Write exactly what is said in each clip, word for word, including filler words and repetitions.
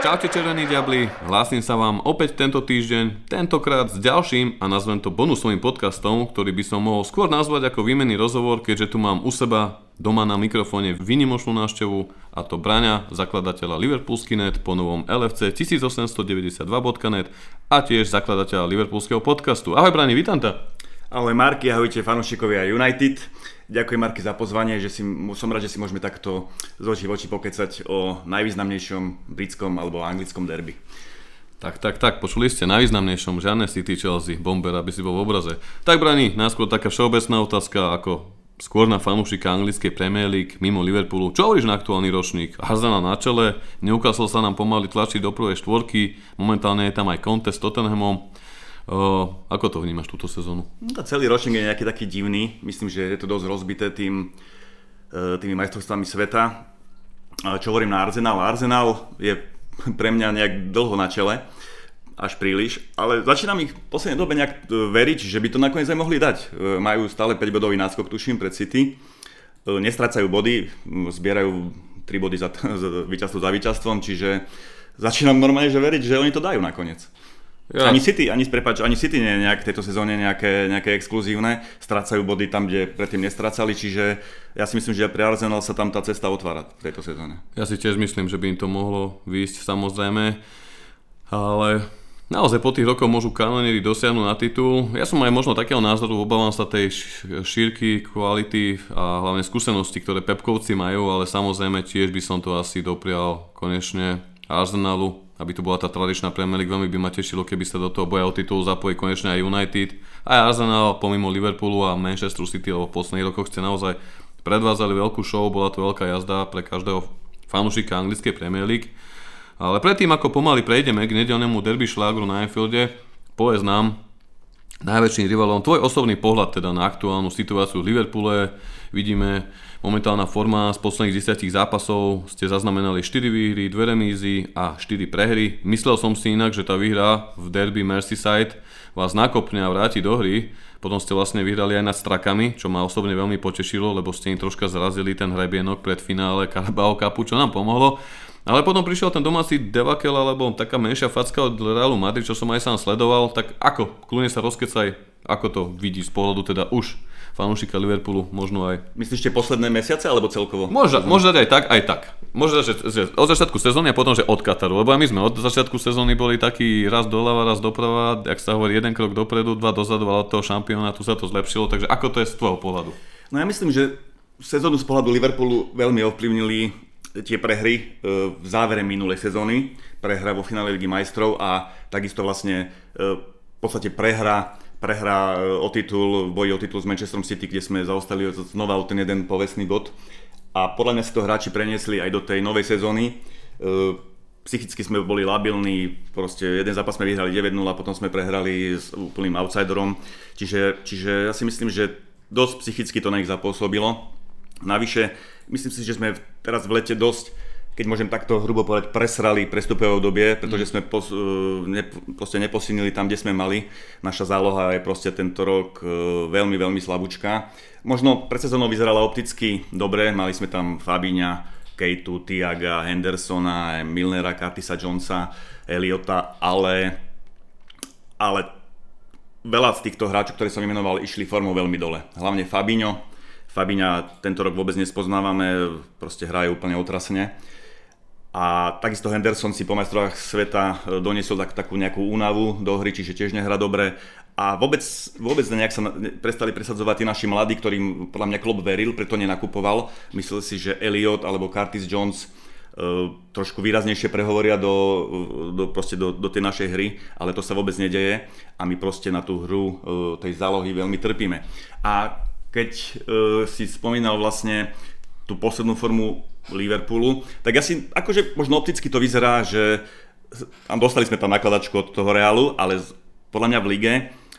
Čaute červení diabli, hlásim sa vám opäť tento týždeň, tentokrát s ďalším a nazvem to bonusovým podcastom, ktorý by som mohol skôr nazvať ako výmenný rozhovor, keďže tu mám u seba doma na mikrofóne výnimočnú návštevu, a to Brania, zakladateľa Liverpoolsky.net, po novom el ef cé tisíc osemsto deväťdesiatdva bodka net a tiež zakladateľa Liverpoolského podcastu. Ahoj Brani, vítam ťa. Ahoj Marky, ahojte fanúšikovia United. Ďakujem Marky za pozvanie, že si, som rád, že si môžeme takto z očí v oči pokecať o najvýznamnejšom britskom alebo anglickom derby. Tak, tak, tak, počuli ste, najvýznamnejšom, žiadne City, Chelsea, bomber, aby si bol v obraze. Tak Brani, náskôr taká všeobecná otázka, ako skôr na fanúšika anglickej Premier League mimo Liverpoolu. Čo hovoríš na aktuálny ročník? Arsenal na čele, Newcastle sa nám pomaly tlačí do prvej štvorky, momentálne je tam aj contest s Tottenhamom. Uh, ako to vnímaš túto sezónu? No, celý ročník je nejaký taký divný. Myslím, že je to dosť rozbité tým, tými majstrovstvami sveta. Čo hovorím na Arsenal? Arsenal je pre mňa nejak dlho na čele, až príliš, ale začínam ich v poslednej dobe nejak veriť, že by to nakoniec aj mohli dať. Majú stále päťbodový náskok, tuším, pred City. Nestrácajú body, zbierajú tri body za, za víťazstvo za víťazstvom, čiže začínam normálne že veriť, že oni to dajú nakoniec. Ja. Ani City, ani, prepáč, ani City nie je nejak v tejto sezóne nejaké, nejaké exkluzívne, strácajú body tam, kde predtým nestrácali, čiže ja si myslím, že pre Arsenal sa tam tá cesta otvára v tejto sezóne. Ja si tiež myslím, že by im to mohlo výjsť, samozrejme, ale naozaj po tých rokoch môžu kanonieri dosiahnuť na titul. Ja som aj možno takého názoru, obávam sa tej šírky, kvality a hlavne skúsenosti, ktoré Pepkovci majú, ale samozrejme tiež by som to asi doprial konečne Arsenalu, aby tu bola tá tradičná Premier League. Veľmi by ma tešilo, keby sa do toho boja o titul zapojí konečne aj United, aj Arsenal, pomimo Liverpoolu a Manchesteru City, lebo v posledných rokoch ste naozaj predvázali veľkú show, bola to veľká jazda pre každého fanúšika anglickej Premier League. Ale predtým, ako pomaly prejdeme k nedeľnému derby šlágru na Anfielde, povedz nám najväčším rivalom tvoj osobný pohľad teda na aktuálnu situáciu v Liverpoole. Vidíme momentálna forma z posledných desiatich zápasov, ste zaznamenali štyri výhry, dve remízy a štyri prehry. Myslel som si inak, že tá výhra v derby Merseyside vás nakopne a vráti do hry. Potom ste vlastne vyhrali aj nad Strakami, čo ma osobne veľmi potešilo, lebo ste im troška zrazili ten hrebienok pred finále Carabao Cupu, čo nám pomohlo. Ale potom prišiel ten domáci debakel, alebo taká menšia facka od Realu Madrid, čo som aj sám sledoval. Tak ako? Kľudne sa rozkecaj, ako to vidí z pohľadu teda už fanúšika Liverpoolu, možno aj... Myslíš tie posledné mesiace, alebo celkovo? Možno, možno aj tak, aj tak. Možno, že, že od začiatku sezóny a potom, že od Kataru. Lebo aj my sme od začiatku sezóny boli taký raz doľava, raz doprava, jak sa hovorí, jeden krok dopredu, dva dozadu, ale od toho šampionátu sa to zlepšilo. Takže ako to je z tvojho pohľadu? No ja myslím, že sezónu z pohľadu Liverpoolu veľmi ovplyvnili tie prehry v závere minulej sezóny. Prehra vo finále Ligy majstrov a takisto vlastne v podstate prehra prehra o titul, boj o titul s Manchesterom City, kde sme zaostali znova o ten jeden povestný bod. A podľa mňa si to hráči preniesli aj do tej novej sezóny. Psychicky sme boli labilní, proste jeden zápas sme vyhrali deväť nula, potom sme prehrali s úplným outsiderom. Čiže, čiže ja si myslím, že dosť psychicky to na nich zapôsobilo. Navyše, myslím si, že sme teraz v lete dosť, keď môžem takto hrubo povedať, presrali prestupové obdobie, pretože sme pos, ne, proste neposilnili tam, kde sme mali. Naša záloha je proste tento rok veľmi, veľmi slabúčka. Možno pred sezónou vyzerala opticky dobre, mali sme tam Fabinha, Keïtu, Thiaga, Hendersona, Milnera, Curtisa Jonesa, Elliotta, ale, ale veľa z týchto hráčov, ktorí som vymenoval, išli formou veľmi dole. Hlavne Fabinho. Fabinha tento rok vôbec nespoznávame, proste hraje úplne otrasne. A takisto Henderson si po majstrovstvách sveta doniesol tak, takú nejakú únavu do hry, čiže tiež nehrá dobre. A vôbec, vôbec nejak sa prestali presadzovať tí naši mladí, ktorým podľa mňa Klopp veril, preto nenakupoval. Myslel si, že Elliott alebo Curtis Jones uh, trošku výraznejšie prehovoria do, do, proste do, do tej našej hry, ale to sa vôbec nedeje a my proste na tú hru uh, tej zálohy veľmi trpíme. A keď uh, si spomínal vlastne tú poslednú formu Liverpoolu, tak asi, akože možno opticky to vyzerá, že tam dostali sme tam nakladačku od toho Realu, ale z, podľa mňa v lige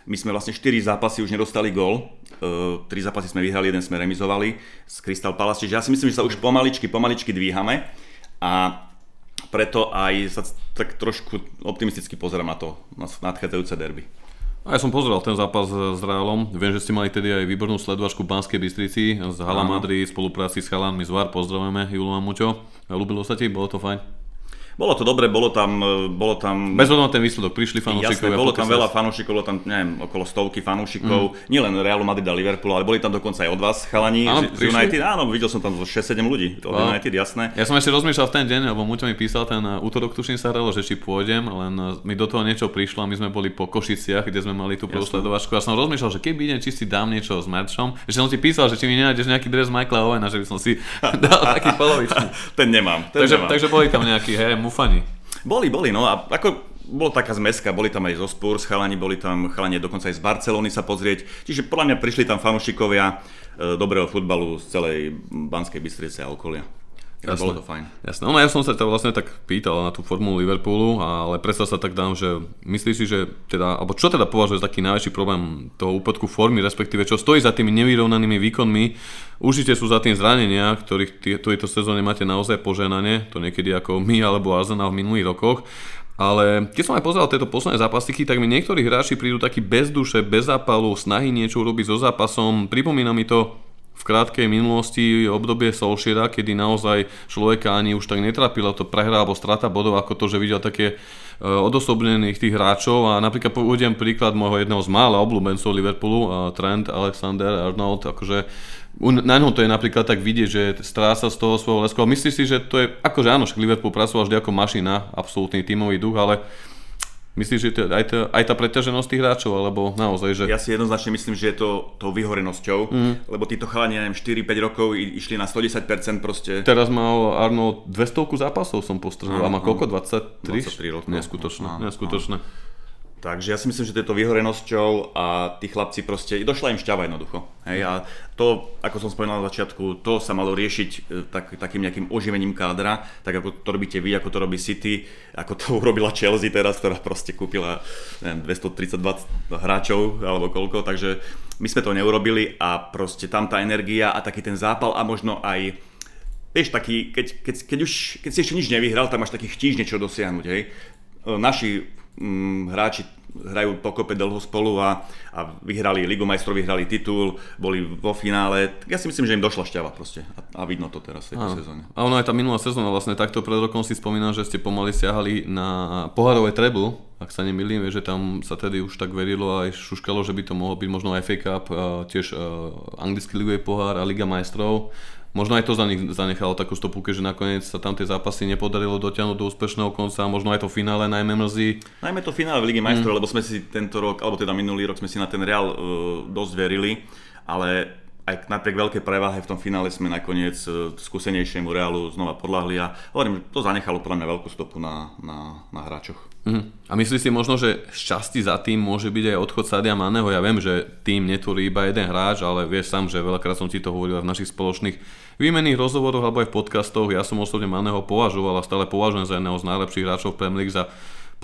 my sme vlastne štyri zápasy už nedostali gól, e, tri zápasy sme vyhrali, jeden sme remizovali s Crystal Palace, čiže ja si myslím, že sa už pomaličky, pomaličky dvíhame a preto aj sa tak trošku optimisticky pozerám na to, na nadchádzajúce derby. A ja som pozeral ten zápas s Realom, viem, že ste mali tedy aj výbornú sledovačku v Banskej Bystrici z Hala Madrid, v spolupráci s chalanmi z vé á er, pozdravujeme Julu a Muťo. Ľúbilo sa ti? Bolo to fajn? Bolo to dobre, bolo tam... Bolo tam... Bez hľadu na ten výsledok, prišli fanúšikovia. Jasné, bolo tam veľa fanúšikov, bolo tam, neviem, okolo stovky fanúšikov, mm. nielen Realu Madrid a Liverpoolu, ale boli tam dokonca aj od vás chalani áno, z, z United. Áno, videl som tam šesť sedem ľudí od wow. United, jasné. Ja som ešte rozmýšľal v ten deň, lebo Muťo mi písal ten útorok, tuším sa hralo, že či pôjdem, len mi do toho niečo prišlo, my sme boli po Košiciach, kde sme mali tú prosledovačku. Ja som rozmýšľal, že keby idem, či si dám niečo s merčom, že som ti písal, že či mi nenájdeš nejaký dres Michaela Owena, že by som si dal taký polovičný. Ten nemám, ten takže, nemám. Takže boli tam nejaký, hej, mufani. Boli, boli, no a ako bola taká zmeska, boli tam aj zo Spurs, chalani, boli tam chalani dokonca aj z Barcelony sa pozrieť, čiže podľa mňa prišli tam fanúšikovia e, dobrého futbalu z celej Banskej Bystrice a okolia. Jasné, bolo to fajn. Jasné, no ja som sa to vlastne tak pýtal na tú formulu Liverpoolu, ale predstav sa tak dám, že myslíš si, že teda, alebo čo teda považuje za taký najväčší problém toho úpadku formy, respektíve čo stojí za tými nevyrovnanými výkonmi, určite sú za tým zranenia, ktorých tejto sezóne máte naozaj poženanie, to niekedy ako my alebo Arsenal v minulých rokoch. Ale keď som aj pozeral tieto posledné zápasiky, tak mi niektorí hráči prídu takí bez duše, bez zápalu, snahy niečo urobiť so zápasom. Pripomína mi to v krátkej minulosti obdobie Solskjaera, kedy naozaj človeka ani už tak netrápila to prehra alebo strata bodov, ako to, že videl také odosobnených tých hráčov. A napríklad uvediem príklad môjho jedného z mála obľúbencov Liverpoolu, Trent Alexander-Arnold, akože na ňom to je napríklad tak vidieť, že stráca z toho svojho lesku. A myslíš si, že to je, akože áno, však Liverpool pracoval vždy ako mašina, absolútny tímový duch, ale myslíš, že to aj, to, aj tá preťaženosť tých hráčov, alebo naozaj, že... Ja si jednoznačne myslím, že je to tou vyhorenosťou, mm. lebo títo chalani, neviem, štyri päť rokov išli na sto desať percent proste. Teraz mal Arnold dvesto zápasov som postrhol, a má koľko? dvadsaťtri rokov. Neskutočné, áno, neskutočné. Áno. Takže ja si myslím, že to je to vyhorenosťou a tí chlapci proste, došla im šťava jednoducho. Hej, a to, ako som spomínal na začiatku, to sa malo riešiť tak, takým nejakým oživením kádra, tak ako to robíte vy, ako to robí City, ako to urobila Chelsea teraz, ktorá proste kúpila neviem, dvestotridsaťdva hráčov alebo koľko, takže my sme to neurobili a proste tam tá energia a taký ten zápal a možno aj vieš taký, keď, keď, keď už keď si ešte nič nevyhral, tak máš taký chtíč niečo dosiahnuť, hej. Naši hráči hrajú pokope dlho spolu a, a vyhrali Ligu majstrov, vyhrali titul, boli vo finále. Ja si myslím, že im došla šťava proste a, a vidno to teraz v tejto sezóne. A ono aj tá minulá sezóna vlastne takto pred rokom si spomínam, že ste pomaly siahali na pohárové treble, ak sa nemýlim, že tam sa tedy už tak verilo aj šuškalo, že by to mohlo byť možno ef á Cup, tiež anglický ligový pohár a Liga majstrov. Možno aj to za nich zanechalo takú stopu, keďže nakoniec sa tam tie zápasy nepodarilo dotiahnuť do úspešného konca, možno aj to finále najmä mrzí. Najmä to finále v Lige majstrov, mm. lebo sme si tento rok, alebo teda minulý rok sme si na ten Real uh, dosť verili, ale aj napriek veľkej prevahe v tom finále sme nakoniec uh, skúsenejšiemu Realu znova podľahli a hovorím, to zanechalo podľa mňa veľkú stopu na, na, na hráčoch. Mm. A myslíš si možno, že šťastí za tým môže byť aj odchod Sadia Maného? Ja viem, že tým netvorí iba jeden hráč, ale vieš sám, že veľakrát som ti to hovoril aj v našich spoločných výmenných rozhovoroch alebo aj v podcastoch. Ja som osobne Maného považoval a stále považujem za jedného z najlepších hráčov v Premier League za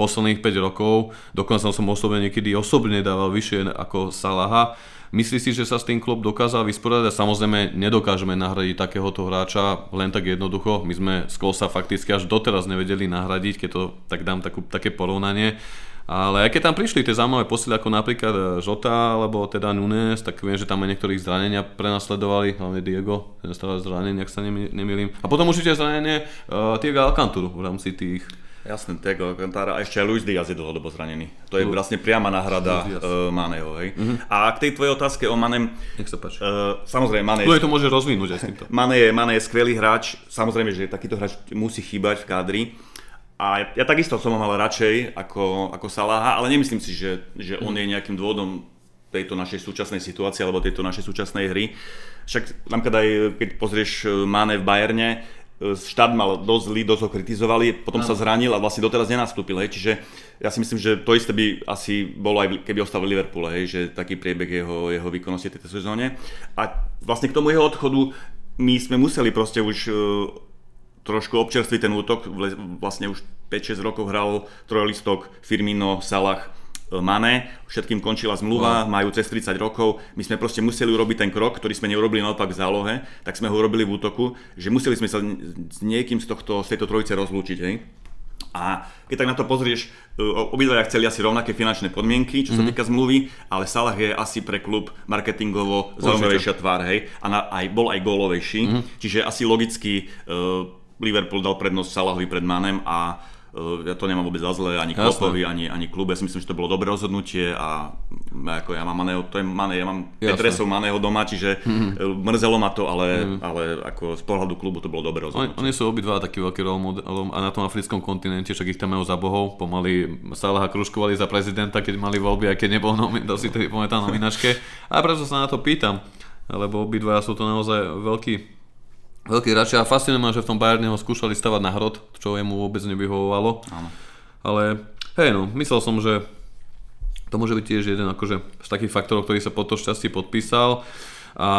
posledných päť rokov. Dokonca som osobne niekedy osobne dával vyššie ako Salaha. Myslíš si, že sa s tým Klopp dokázal vysporiadať? Samozrejme, nedokážeme nahradiť takéhoto hráča len tak jednoducho. My sme z Kloppa fakticky až doteraz nevedeli nahradiť, keď to tak dám takú, také porovnanie. Ale aj keď tam prišli tie zaujímavé posily, ako napríklad Jota, alebo teda Núñez, tak viem, že tam aj niektorých zranenia prenasledovali, hlavne Diego, ten stále zranenie, ak sa nemýlim. A potom určite zranenie uh, Diego Alcantara v rámci tých... Jasné, Diego Alcantara a ešte aj Luis Diaz je dlhodobo zranený. To je vlastne priama náhrada uh, Maného, hej. Uh-huh. A k tej tvojej otázke o Manem... Nech sa páči. Uh, samozrejme, Mané... Kto to môže rozvinúť aj s týmto? Mané je, Mané je skvelý hráč. Samozrejme, že takýto hráč musí chýbať v kádri. A ja, ja takisto som ho mal radšej ako, ako Salaha, ale nemyslím si, že, že on je nejakým dôvodom tejto našej súčasnej situácie alebo tejto našej súčasnej hry. Však napríklad aj keď pozrieš Mané v Bayerne, štát mal dosť zlý, dosť ho kritizovali, potom ano. Sa zranil a vlastne doteraz nenastúpil, hej. Čiže ja si myslím, že to isté by asi bolo aj keby ostal v Liverpoole, hej, že taký priebeh jeho, jeho výkonnosti v tejto sezóne. A vlastne k tomu jeho odchodu my sme museli proste už uh, trošku občerstviť ten útok, vlastne už päť šesť rokov hral trojlistok Firmino, Salah, Mané, všetkým končila zmluva, majú cez tridsať rokov, my sme proste museli urobiť ten krok, ktorý sme neurobili naopak v zálohe, tak sme ho urobili v útoku, že museli sme sa s niekým z, tohto, z tejto trojice rozlúčiť, hej. A keď tak na to pozrieš, obidvaja chceli asi rovnaké finančné podmienky, čo sa týka zmluvy, ale Salah je asi pre klub marketingovo zaujímavejšia tvár, hej, a na, aj, bol aj gólovejší, mm-hmm. čiže asi logicky... Uh, Liverpool dal prednosť Salahovi pred Manem a ja to nemám vôbec za zlé, ani Kloppovi, ani, ani klube. Ja si myslím, že to bolo dobré rozhodnutie a ako ja mám Maného, to je Mané, ja mám Petresov Maného doma, čiže mm-hmm. mrzelo ma to, ale, mm-hmm. ale ako z pohľadu klubu to bolo dobré rozhodnutie. On, oni sú obidva takí veľkí role model a na tom africkom kontinente, však ich tam majú za bohov, pomaly Salaha kružkovali za prezidenta, keď mali voľby, aj keď nebol nomin, to si tedy pamätám nominačke. A preto sa na to pýtam, lebo obidva sú to naozaj veľkí Veľký hráč a fascinuje ma, že v tom Bayerne ho skúšali stavať na hrot, čo jemu vôbec nevyhovovalo. Áno. Ale hej no, myslel som, že to môže byť tiež jeden akože z takých faktorov, ktorý sa po to šťastie podpísal. A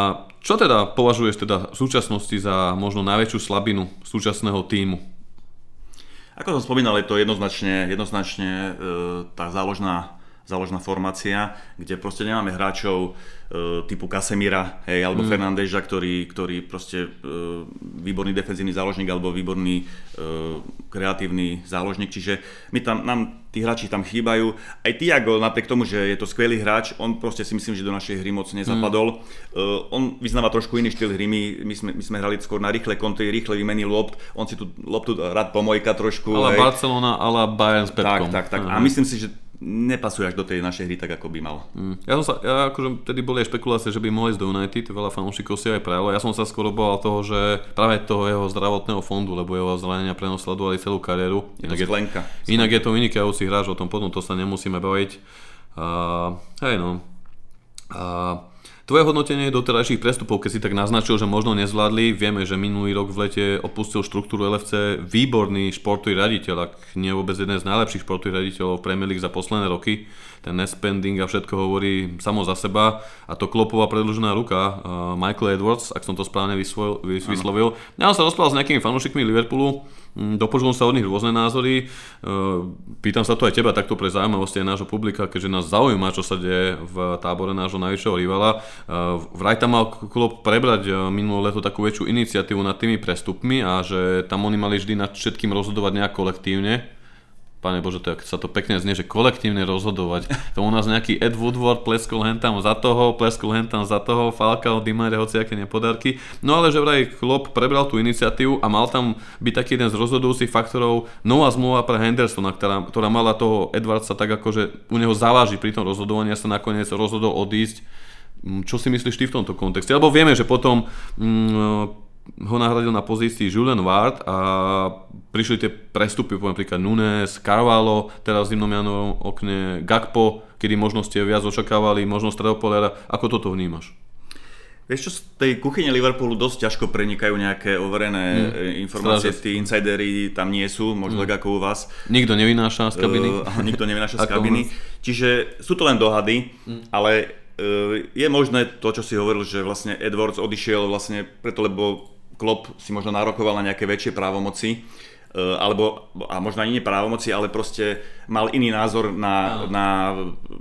čo teda považuješ teda v súčasnosti za možno najväčšiu slabinu súčasného tímu? Ako som spomínal, je to jednoznačne, jednoznačne e, tá záložná záložná formácia, kde proste nemáme hráčov e, typu Casemira, hej, alebo mm. Fernandeža, ktorý, ktorý proste e, výborný defenzívny záložník alebo výborný e, kreatívny záložník, čiže my tam, nám tí hráči tam chýbajú. Aj Thiago, napriek tomu, že je to skvelý hráč, on proste si myslím, že do našej hry moc nezapadol. Mm. E, on vyznáva trošku iný štýl hry, my, my, sme, my sme hrali skôr na rýchle kontry, rýchle vymení lopt, on si tu loptu rád pomojka trošku. Ale Barcelona, ale Bayern s Petkom. Tak, tak, tak. A myslím si, že nepasuje až do tej našej hry tak, ako by mal. Mm. Ja som sa, ja akože tedy boli aj špekulácie, že by mohol ísť do United, veľa fanúšikov si aj prajalo. Ja som sa skoro bál toho, že práve toho jeho zdravotného fondu, lebo jeho zranenia prenosledovali celú kariéru. Je inak, to sklenka. Je, inak je to vynikajúci hráč, o tom potom to sa nemusíme baviť. Uh, hej no. Uh, Tvoje hodnotenie doterajších prestupov, keď si tak naznačil, že možno nezvládli, vieme, že minulý rok v lete opustil štruktúru el ef cé výborný športový riaditeľ, ak nie vôbec jeden z najlepších športových riaditeľov Premier League za posledné roky. Ten nespending a všetko hovorí samo za seba a to Kloppová predĺžená ruka, uh, Michael Edwards, ak som to správne vysvojil, vys, vyslovil. Ja som sa rozprával s nejakými fanúšikmi Liverpoolu, dopočul sa od nich rôzne názory, uh, pýtam sa to aj teba takto pre zaujímavosti aj nášho publika, keďže nás zaujíma, čo sa deje v tábore nášho najväčšieho rivala. Vraj tam mal Klopp prebrať minulé leto takú väčšiu iniciatívu nad tými prestupmi a že tam oni mali vždy nad všetkým rozhodovať nejak kolektívne. Pane Bože, to sa to pekne znie, že kolektívne rozhodovať. To u nás nejaký Ed Woodward pleskol hentam za toho, pleskol hentam za toho, Falcao, Di Maria, hociaké nepodarky. No ale že vraj Klopp prebral tú iniciatívu a mal tam byť taký jeden z rozhodujúcich faktorov nová zmluva pre Hendersona, ktorá, ktorá mala toho Edwardsa tak akože u neho zaváži pri tom rozhodovaní a sa nakoniec rozhodol odísť. Čo si myslíš ty v tomto kontexte? Lebo vieme, že potom mm, ho nahradil na pozícii Julian Ward a prišli tie prestupy, poviem príklad Núñez, Carvalho, teraz v zimnom januárovom okne Gakpo, kedy možno ste viac očakávali, možno stredopoliara. Ako toto vnímaš? Vieš čo, z tej kuchyne Liverpoolu dosť ťažko prenikajú nejaké overené mm. informácie, tí insidery tam nie sú, možno mm. tak ako u vás. Nikto nevynáša z kabiny. Uh, nikto nevynáša z kabiny. Čiže sú to len dohady, mm. ale je možné to, čo si hovoril, že vlastne Edwards odišiel vlastne preto, lebo Klopp si možno nárokoval na nejaké väčšie právomoci, alebo, a možno ani nie právomoci, ale proste mal iný názor na, na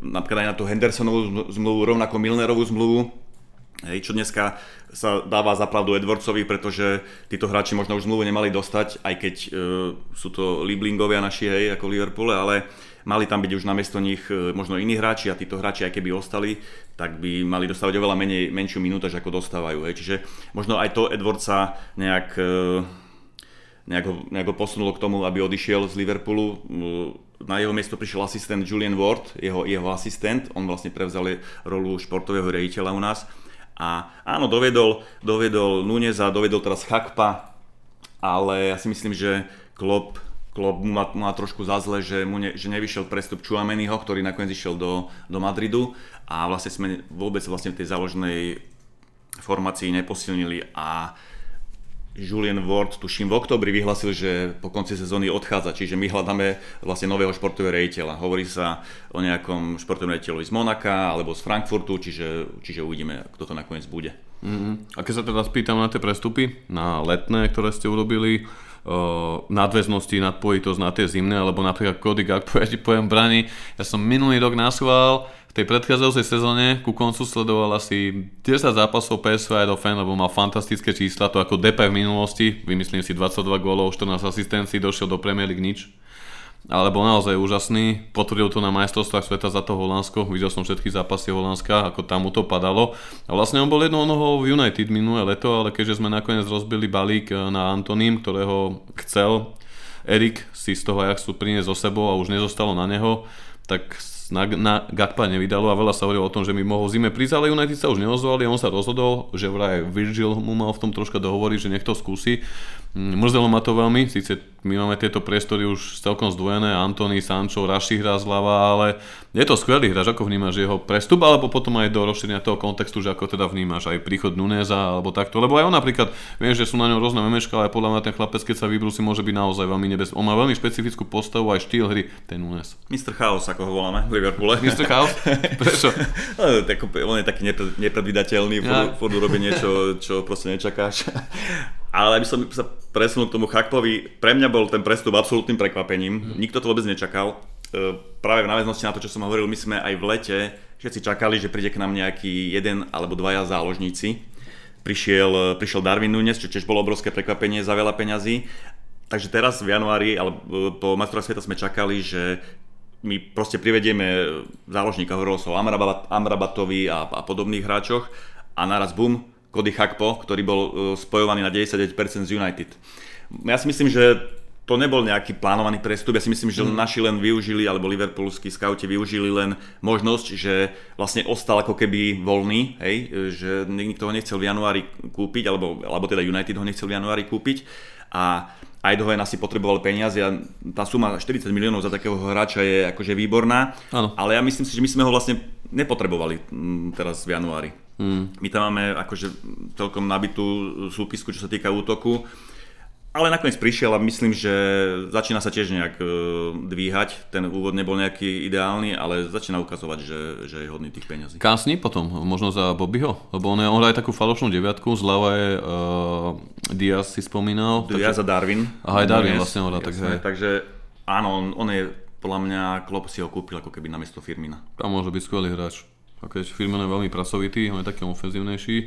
napríklad aj na tú Hendersonovú zmluvu, rovnako Milnerovú zmluvu, hej, čo dneska sa dáva za pravdu Edwardsovi, pretože títo hráči možno už zmluvu nemali dostať, aj keď e, sú to Lieblingovia naši, hej, ako v Liverpoole, ale mali tam byť už namiesto nich možno iní hráči a títo hráči, aj keby ostali, tak by mali dostávať oveľa menej, menšiu minútu, ako dostávajú. Hej. Čiže možno aj to Edwardsa nejak, nejak, ho, nejak ho posunulo k tomu, aby odišiel z Liverpoolu. Na jeho miesto prišiel asistent Julian Ward, jeho, jeho asistent. On vlastne prevzal rolu športového riaditeľa u nás. A áno, dovedol, dovedol Núñeza, dovedol teraz Gakpa, ale ja si myslím, že Klopp Klopp mu má, má trošku za zle, že, mu ne, že nevyšiel prestup Tchouameniho, ktorý nakoniec išiel do, do Madridu a vlastne sme vôbec vlastne v tej záložnej formácii neposilnili a Julian Ward tuším v októbri vyhlasil, že po konci sezóny odchádza, čiže my hľadáme vlastne nového športového riaditeľa. Hovorí sa o nejakom športovom riaditeľovi z Monaka alebo z Frankfurtu, čiže, čiže uvidíme, kto to nakoniec bude. Mm-hmm. A keď sa teda spýtam na tie prestupy, na letné, ktoré ste urobili, nadväznosti, nadpojitosť na tie zimné, alebo napríklad Cody Gakpo, ja ti poviem Brani, ja som minulý rok naschvál v tej predchádzajúcej sezóne, ku koncu sledoval asi desať zápasov pé es vé aj do F E N, lebo mal fantastické čísla, to ako Depay v minulosti, vymyslím si dvadsaťdva gólov, štrnásť asistencií, došiel do Premier League nič. ale bol naozaj úžasný. Potvrdil to na majstrovstvách sveta za to Holandsko. Videl som všetky zápasy Holandska, ako tam mu to padalo. A vlastne on bol jednou nohou v United minulé leto, ale keďže sme nakoniec rozbili balík na Antonym, ktorého chcel Erik si z toho Ajaxu priniesť so sebou a už nezostalo na neho, tak na, na Gakpa nevydalo a veľa sa hovorilo o tom, že mi mohol zime prísť, ale United sa už neozvali a on sa rozhodol, že vraj Virgil mu mal v tom troška dohovoriť, že nech to skúsi. Mrzelo ma to veľmi, síce my máme tieto priestory už celkom zdvojené, Antony, Sancho, Raši hrá zľava, ale je to skvelý hráč, ako vnímaš jeho prestup, alebo potom aj do rozšírenia toho kontextu, že ako teda vnímaš aj príchod Núñeza alebo takto, lebo aj on napríklad, viem, že sú na ňom rôzne memečka, ale podľa mňa ten chlapec, keď sa vybrúsi, môže byť naozaj veľmi nebezpečný. On má veľmi špecifickú postavu aj štýl hry, ten Núñez. mister Chaos, ako ho voláme v Liverpoole. mister Chaos? Prečo? On je taký nepredvídateľný, ja. furt urobí niečo, čo proste nečakáš. Ale aby som sa presunul k tomu Gakpovi, pre mňa bol ten prestup absolútnym prekvapením. Mm. Nikto to vôbec nečakal. Práve v náväznosti na to, čo som hovoril, my sme aj v lete všetci čakali, že príde k nám nejaký jeden alebo dvaja záložníci. Prišiel, prišiel Darwin Núñez, čo tiež bolo obrovské prekvapenie za veľa peňazí. Takže teraz v januári, alebo po majstrovstvách sveta sme čakali, že my proste privedieme záložníka, hovorilo sa o Amrabatovi a, a podobných hráčoch a naraz bum, Cody Gakpo, ktorý bol spojovaný na deväťdesiatdeväť percent z United. Ja si myslím, že to nebol nejaký plánovaný prestup, ja si myslím, že mm. naši len využili, alebo liverpoolskí skauti využili len možnosť, že vlastne ostal ako keby voľný, hej, že nikto ho nechcel v januári kúpiť, alebo, alebo teda United ho nechcel v januári kúpiť a Eindhoven asi potreboval peniaze a tá suma štyridsať miliónov za takého hráča je akože výborná, ano. Ale ja myslím si, že my sme ho vlastne nepotrebovali teraz v januári. Hmm. My tam máme akože celkom nabitú súpisku, čo sa týka útoku, ale nakoniec prišiel a myslím, že začína sa tiež nejak dvíhať, ten úvod nebol nejaký ideálny, ale začína ukazovať, že, že je hodný tých peňazí. Kásni potom, možno za Bobbyho, lebo on, je, on aj takú falošnú deviatku, zľava je uh, Diaz si spomínal. Diaz a Darwin. Aha, aj Darwin vlastne on dá, takže... Takže áno, on, on je podľa mňa, Klopp si ho kúpil ako keby namiesto Firmina. Tam môže byť skvelý hráč. A keď Firmino je veľmi pracovitý, on je taký ofenzívnejší.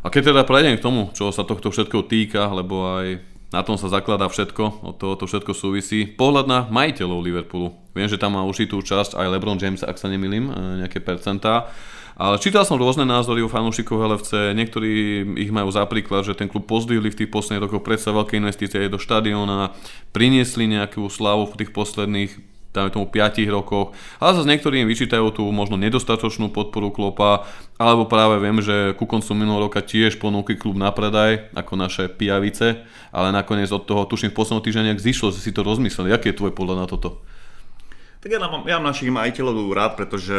A keď teda prejdem k tomu, čo sa tohto všetko týka, lebo aj na tom sa zakladá všetko, od toho to všetko súvisí, pohľad na majiteľov Liverpoolu. Viem, že tam má určitú časť aj LeBron James, ak sa nemýlim, nejaké percentá. Ale čítal som rôzne názory o fanúšikov el ef cé, niektorí ich majú za príklad, že ten klub pozdvihli v tých posledných rokoch, predsa veľké investície do štadióna, priniesli nejakú slávu v tých posledných dáme tomu piatich rokoch, ale zase niektorí im vyčítajú tú možno nedostatočnú podporu Kloppa, alebo práve viem, že ku koncu minulého roka tiež ponúkli klub na predaj, ako naše pijavice, ale nakoniec od toho, tuším v poslednom týždni, ak zišlo, že si to rozmysleli. Aký je tvoj pohľad na toto? Tak ja mám, ja mám našich majiteľov rád, pretože,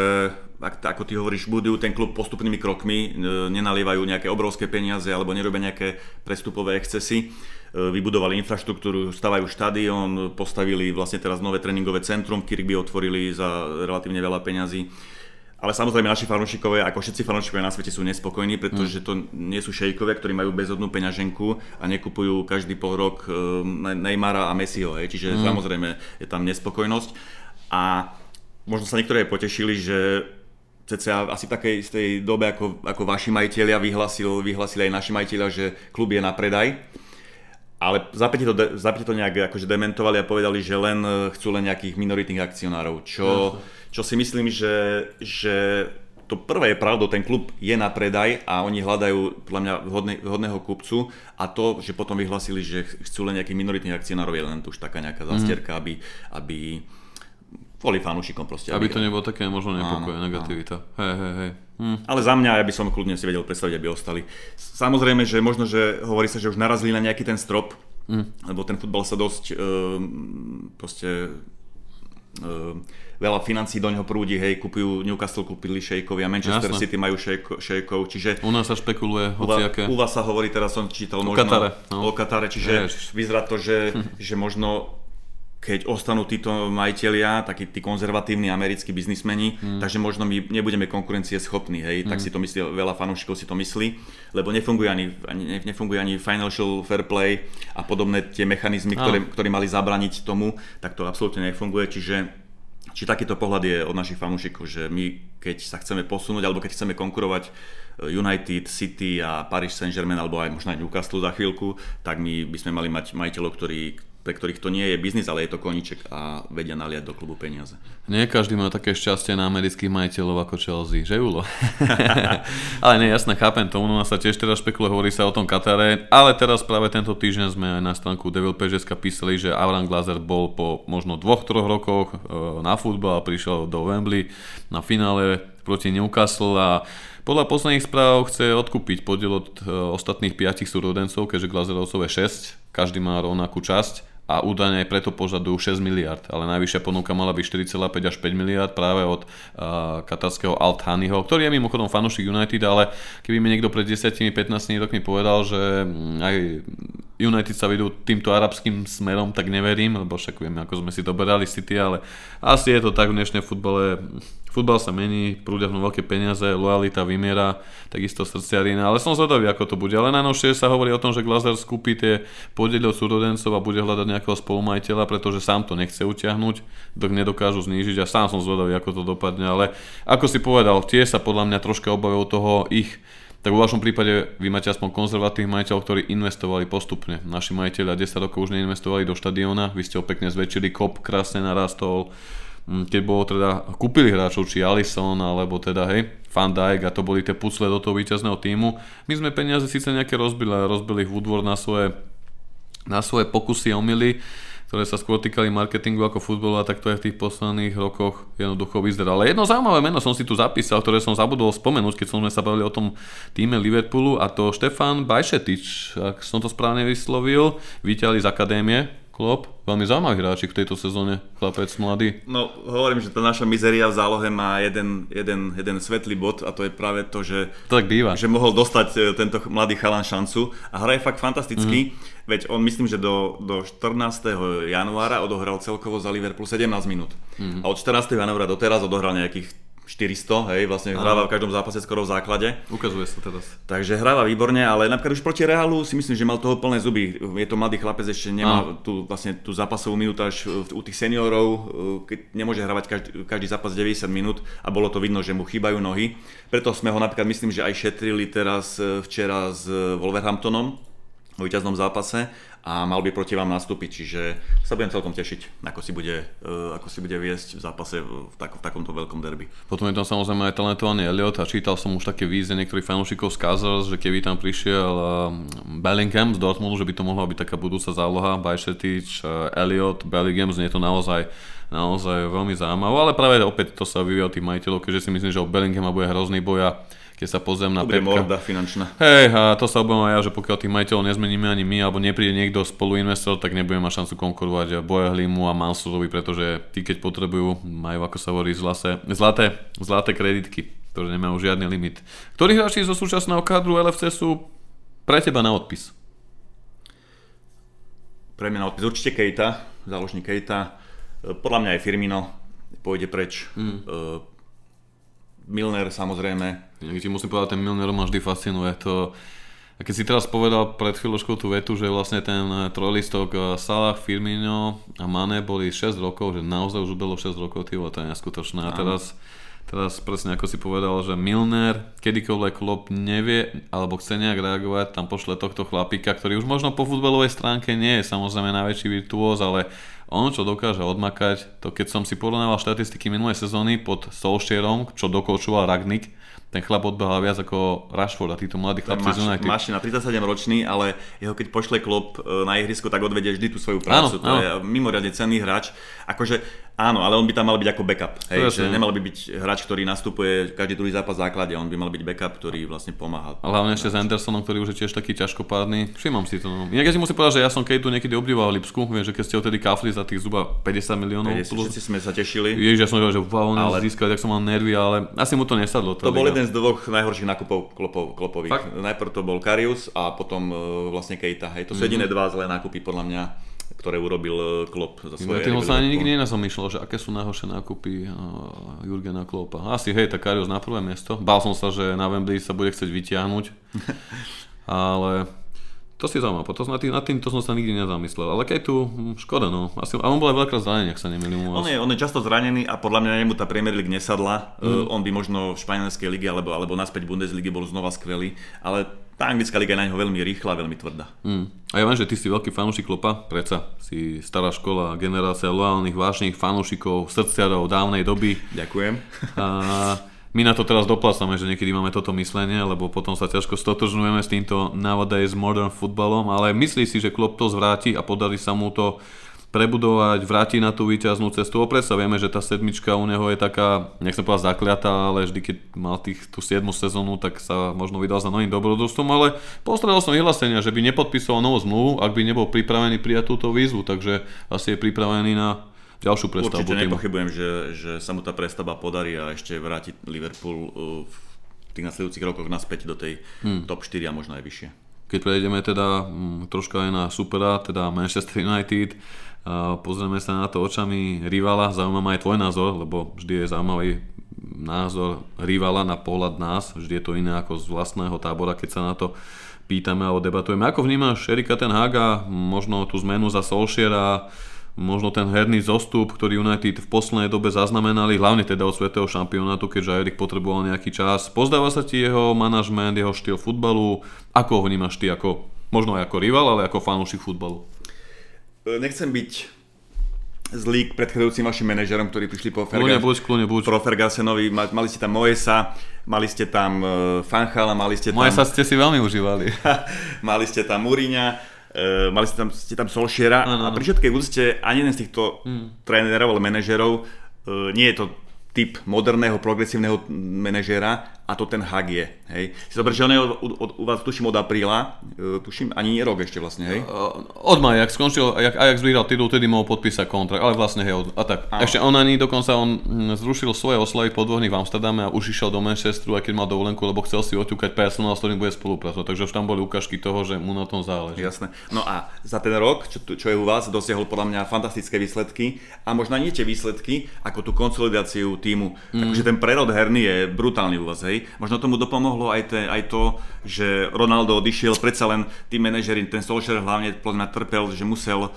ako ty hovoríš, budujú ten klub postupnými krokmi, nenalievajú nejaké obrovské peniaze alebo nerobia nejaké prestupové excesy. Vybudovali infraštruktúru, stavajú štadión, postavili vlastne teraz nové tréningové centrum, Kirby otvorili za relatívne veľa peňazí. Ale samozrejme naši fanúšikovia, ako všetci fanúšikovia na svete, sú nespokojní, pretože to nie sú šejkovia, ktorí majú bezodnú peňaženku a nekupujú každý pol rok Neymara a Messiho, hej. Čiže mm. samozrejme je tam nespokojnosť. A možno sa niektorí aj potešili, že cca asi v takej istej dobe ako, ako vaši majitelia vyhlasil, vyhlasili aj naši majitelia, že klub je na predaj. Ale zapäť to, zapäť to nejak akože dementovali a povedali, že len chcú len nejakých minoritných akcionárov, čo, čo si myslím, že, že to prvé je pravdou, ten klub je na predaj a oni hľadajú podľa mňa vhodne, vhodného kupcu a to, že potom vyhlasili, že chcú len nejakých minoritných akcionárov, je len už taká nejaká zastierka, aby, aby kvôli fanúšikom proste. Aby, aby to nebolo také možno nepokoje, negativita. Hej, hej, hej. Hm. Ale za mňa, ja by som kľudne si vedel predstaviť, aby ostali. Samozrejme, že možno, že hovorí sa, že už narazili na nejaký ten strop, hm. lebo ten futbal sa dosť um, proste... Um, veľa financí do neho prúdi, hej, kupujú, Newcastle kúpili šejkovia, Manchester Jasne. City majú šejko, šejkov, čiže... U nás sa špekuluje hociaké. U vás sa hovorí, teraz som čítal možno... O Katare. No. O Katare, čiže Ježiš. Vyzerá to, že, hm. že možno... keď ostanú títo majitelia, takí tí konzervatívni americkí biznismeni, mm. takže možno my nebudeme konkurencieschopní, hej, mm. tak si to myslí, veľa fanúšikov si to myslí, lebo nefunguje ani, ani, nefunguje ani financial fair play a podobné tie mechanizmy, ah. ktoré, ktoré mali zabraniť tomu, tak to absolútne nefunguje, čiže či takýto pohľad je od našich fanúšikov, že my keď sa chceme posunúť, alebo keď chceme konkurovať United, City a Paris Saint-Germain, alebo aj možno aj Newcastle za chvíľku, tak my by sme mali mať majiteľov, ktorí pre ktorých to nie je biznis, ale je to koníček a vedia naliať do klubu peniaze. Nie každý má také šťastie na amerických majiteľov ako Chelsea, že Julo? Ale nie, jasné, chápem tomu, no a sa tiež teraz špekuluje, hovorí sa o tom Katare, ale teraz práve tento týždeň sme aj na stránku Devil Pežeska písali, že Avram Glazer bol po možno dvoch, troch rokoch na futbal a prišiel do Wembley na finále proti Newcastle a podľa posledných správ chce odkúpiť podiel od ostatných piatich súrodencov, keďže Glazerovcov je šesť, každý má rovnakú časť a údajne aj preto požadujú šesť miliárd, ale najvyššia ponuka mala byť štyri celé päť až päť miliárd práve od uh, katarského Al-Thaniho, ktorý je mimochodom fanúšik United, ale keby mi niekto pred desať až pätnásť rokmi povedal, že aj United sa vedú týmto arabským smerom, tak neverím, lebo však vieme, ako sme si doberali City, ale asi je to tak v dnešnej futbale. Futbal sa mení, prúďahnú veľké peniaze, lojalita vymiera, takisto srdciarina, ale som zvedavý, ako to bude. Ale najnovšie sa hovorí o tom, že Glazer skúpi tie podiely od súrodencov a bude hľadať nejakého spolumajiteľa, pretože sám to nechce utiahnuť, dok nedokážu znížiť a sám som zvedavý, ako to dopadne. Ale ako si povedal, tie sa podľa mňa troška obávajú toho ich, tak vo vašom prípade vy máte aspoň konzervatívnych majiteľov, ktorí investovali postupne. Naši majiteľia desať rokov už neinvestovali do štadióna, vy ste ho pekne zväčšili, Klopp krásne narastol. Keď bolo teda, kúpili hráčov, či Alisson, alebo teda, hej, Van Dijk a to boli tie pucle do toho víťazného týmu. My sme peniaze síce nejaké rozbili, ale rozbili ich Woodward na svoje, na svoje pokusy a omily, ktoré sa skôr týkali marketingu ako futbolu a tak to aj v tých posledných rokoch jednoducho vyzerá. Ale jedno zaujímavé meno som si tu zapísal, ktoré som zabudol spomenúť, keď sme sa bavili o tom týme Liverpoolu a to Stefan Bajčetič, ak som to správne vyslovil, víťali z akadémie Klopp. Veľmi zaujímavý hráčik v tejto sezóne, chlapec mladý. No, hovorím, že tá naša mizeria v zálohe má jeden, jeden, jeden svetlý bod a to je práve to, že, to tak býva. Že mohol dostať tento mladý chalan šancu a hra je fakt fantastický, mm. veď on myslím, že do, do štrnásteho januára odohral celkovo za Liverpool sedemnásť minút mm. a od štrnásteho januára doteraz odohral nejakých štyristo, hej, vlastne hráva v každom zápase skoro v základe. Ukazuje sa teraz. Takže hráva výborne, ale napríklad už proti Reálu si myslím, že mal toho plné zuby. Je to mladý chlapec, ešte nemá tú, vlastne tú zápasovú minútu až u tých seniorov, keď nemôže hravať každý, každý zápas deväťdesiat minút a bolo to vidno, že mu chýbajú nohy. Preto sme ho napríklad, myslím, že aj šetrili teraz včera s Wolverhamptonom v víťaznom zápase a mal by proti vám nastúpiť, čiže sa budem celkom tešiť, ako si bude, ako si bude viesť v zápase v, tak, v takomto veľkom derby. Potom je tam samozrejme aj talentovaný Elliott a čítal som už také výzvy niektorých fanúšikov z Kazars, že keby tam prišiel Bellingham z Dortmundu, že by to mohla byť taká budúca záloha, Bajčetič, Elliott, Bellingham, znie to naozaj naozaj veľmi zaujímavé, ale práve opäť to sa vyvíja od tých majiteľov, keďže si myslím, že o Bellinghama bude hrozný boj a keď sa pozriem na Pepka. To bude morda finančná. Hej, a to sa obávam aj ja, že pokiaľ tých majiteľov nezmeníme ani my, alebo nepríde niekto spoluinvestor, tak nebudeme mať šancu konkurovať Boehlimu a Mansurovi, pretože tí, keď potrebujú, majú, ako sa hovorí, zlaté, zlaté kreditky, ktoré nemajú žiadny limit. Ktorí hráči zo súčasného kádru el ef cé sú pre teba na odpis? Pre mňa na odpis určite Keita, záložník Keita. Podľa mňa aj Firmino pôjde preč. Mm. E- Milner samozrejme. Niekde musím povedať, ten Milner ma vždy fascinuje. To, a keď si teraz povedal pred chvíľočkou tú vetu, že vlastne ten trojlistok Salah, Firmino a Mané boli šesť rokov, že naozaj už bolo šesť rokov, tývo, to je neskutočné. A teraz, teraz presne ako si povedal, že Milner, kedykoľvek Klopp nevie alebo chce nejak reagovať, tam pošle tohto chlapíka, ktorý už možno po futbalovej stránke nie je samozrejme najväčší virtuóz, ale on, čo dokáže odmakať, to keď som si porovnával štatistiky minulej sezóny pod Solskjaerom, čo dokočoval Ragnik, ten chlap odbehal viac ako Rashford a títo mladí chlapci z United. Mašina, tridsaťsedem ročný, ale jeho keď pošle Klopp na ihrisko, tak odvedie vždy tú svoju prácu. Áno, to áno. Je mimoriadne cenný hráč. Akože áno, ale on by tam mal byť ako backup. Hej, že nemal by byť hráč, ktorý nastupuje každý druhý zápas v základe, on by mal byť backup, ktorý vlastne pomáha. Ale hlavne ešte s Andersonom, ktorý už je tiež taký ťažkopádny. Všimám si to. No. Inak ja si musím povedať, že ja som Keitu niekedy obdivoval v Lipsku, viem, že keď ste ho tedy kafli za tých zhruba päťdesiat miliónov. Všetci sme sa tešili. Ježiš, ja som vedel, že wow, on ale získal, tak som mal nervy, ale asi mu to nesadlo. To, to bol jeden z dvoch najhorších nákupov Kloppov, Kloppových. Fakt? Najprv to bol Karius a potom uh, vlastne Keita. Hej, to sú jediné mm-hmm. dva zlé nákupy podľa mňa, ktoré urobil Klopp za svoje. Ja tým ho sa ani nikdy nezamýšľal, že aké sú najhoršie nákupy uh, Jurgena Kloppa. Asi hej, tak Karius na prvé miesto. Bál som sa, že na Wembley sa bude chcieť vytiahnuť. Ale to si zaujímavé, na tým, nad týmto som sa nikdy nezamyslel, ale keď tu, škoda no, asi, a on bol aj veľakrát zranený, ak sa nemýlim. On je, on je často zranený a podľa mňa jemu tá Premier League nesadla, mm. uh, on by možno v španielskej lige alebo, alebo naspäť v Bundesliga bol znova skvelý, ale tá anglická liga je na ňo veľmi rýchla, veľmi tvrdá. Mm. A ja viem, že ty si veľký fanúšik Kloppa, predsa si stará škola, generácia loálnych, vážnych fanúšikov, srdciarov dávnej doby. Ďakujem. A my na to teraz doplácame, že niekedy máme toto myslenie, lebo potom sa ťažko stotožňujeme s týmto nowadays modern futbalom, ale myslí si, že Klopp to zvráti a podarí sa mu to prebudovať, vráti na tú víťaznú cestu. Opäť sa vieme, že tá sedmička u neho je taká, nechcem povedať zakliatá, ale vždy, keď mal tých, tú siedmu sezónu, tak sa možno vydal za novým dobrodružstvom, ale postredal som vyhlásenia, že by nepodpisoval novú zmluvu, ak by nebol pripravený prijať túto výzvu, takže asi je pripravený na ďalšiu prestavbu. Určite nepochybujem, že, že sa mu tá prestavba podarí a ešte vráti Liverpool v tých nasledujúcich rokoch naspäť do tej hmm. top štyri a možno aj vyššie. Keď prejdeme teda m, troška aj na supera, teda Manchester United, pozrieme sa na to očami rivala, zaujíma ma aj tvoj názor, lebo vždy je zaujímavý názor rivala na pohľad nás, vždy je to iné ako z vlastného tábora, keď sa na to pýtame alebo debatujeme. Ako vnímaš Erika ten Haga, možno tú zmenu za Solskjaera, možno ten herný zostup, ktorý United v poslednej dobe zaznamenali, hlavne teda od svetového šampionátu, keďže Erik potreboval nejaký čas. Pozdáva sa ti jeho manažment, jeho štýl futbalu, ako ho vnímaš ty, ako, možno aj ako rival, ale ako fanúšik futbalu? Nechcem byť zlý k predchádzajúcim vašim manažerom, ktorí prišli po Ferga- kľúne, buď, pro Fergasenovi. Mali ste tam Moesa, mali ste tam Fanchala, mali ste tam... Moesa ste si veľmi užívali. Mali ste tam Mourinha, mali ste tam, ste tam Solskjaera. No, no, no. A pri všetkej úcte ani jeden z týchto mm. trénerov alebo manažerov nie je to typ moderného, progresívneho manažera, a to ten Hag je, hej. Si zober, že on je od, od, u vás, tuším, od apríla, tuším, ani nie rok ešte vlastne, hej. Od maja, jak skončil, jak Ajax vyhral titul, tedy mohol podpísať kontrakt, ale vlastne, hej, a tak. Áno. Ešte on ani dokonca, on zrušil svoje oslavy podvohny v Amsterdame a už išiel do Manchesteru, aj keď mal dovolenku, lebo chcel si oťukať personál, s ktorým bude spolupracovať, takže už tam boli ukážky toho, že mu na tom záleží. Jasné. No a za ten rok, čo, čo je u vás, dosiahol podľa mňa fantastické výsledky, a možno nie tie výsledky, ako tú konsolidáciu tímu. Mm. Takže ten prerod herný je brutálny u vás, hej. Možno tomu dopomohlo aj, te, aj to, že Ronaldo odišiel, predsa len tí manažeri, ten Solskjaer hlavne trpel, že musel uh,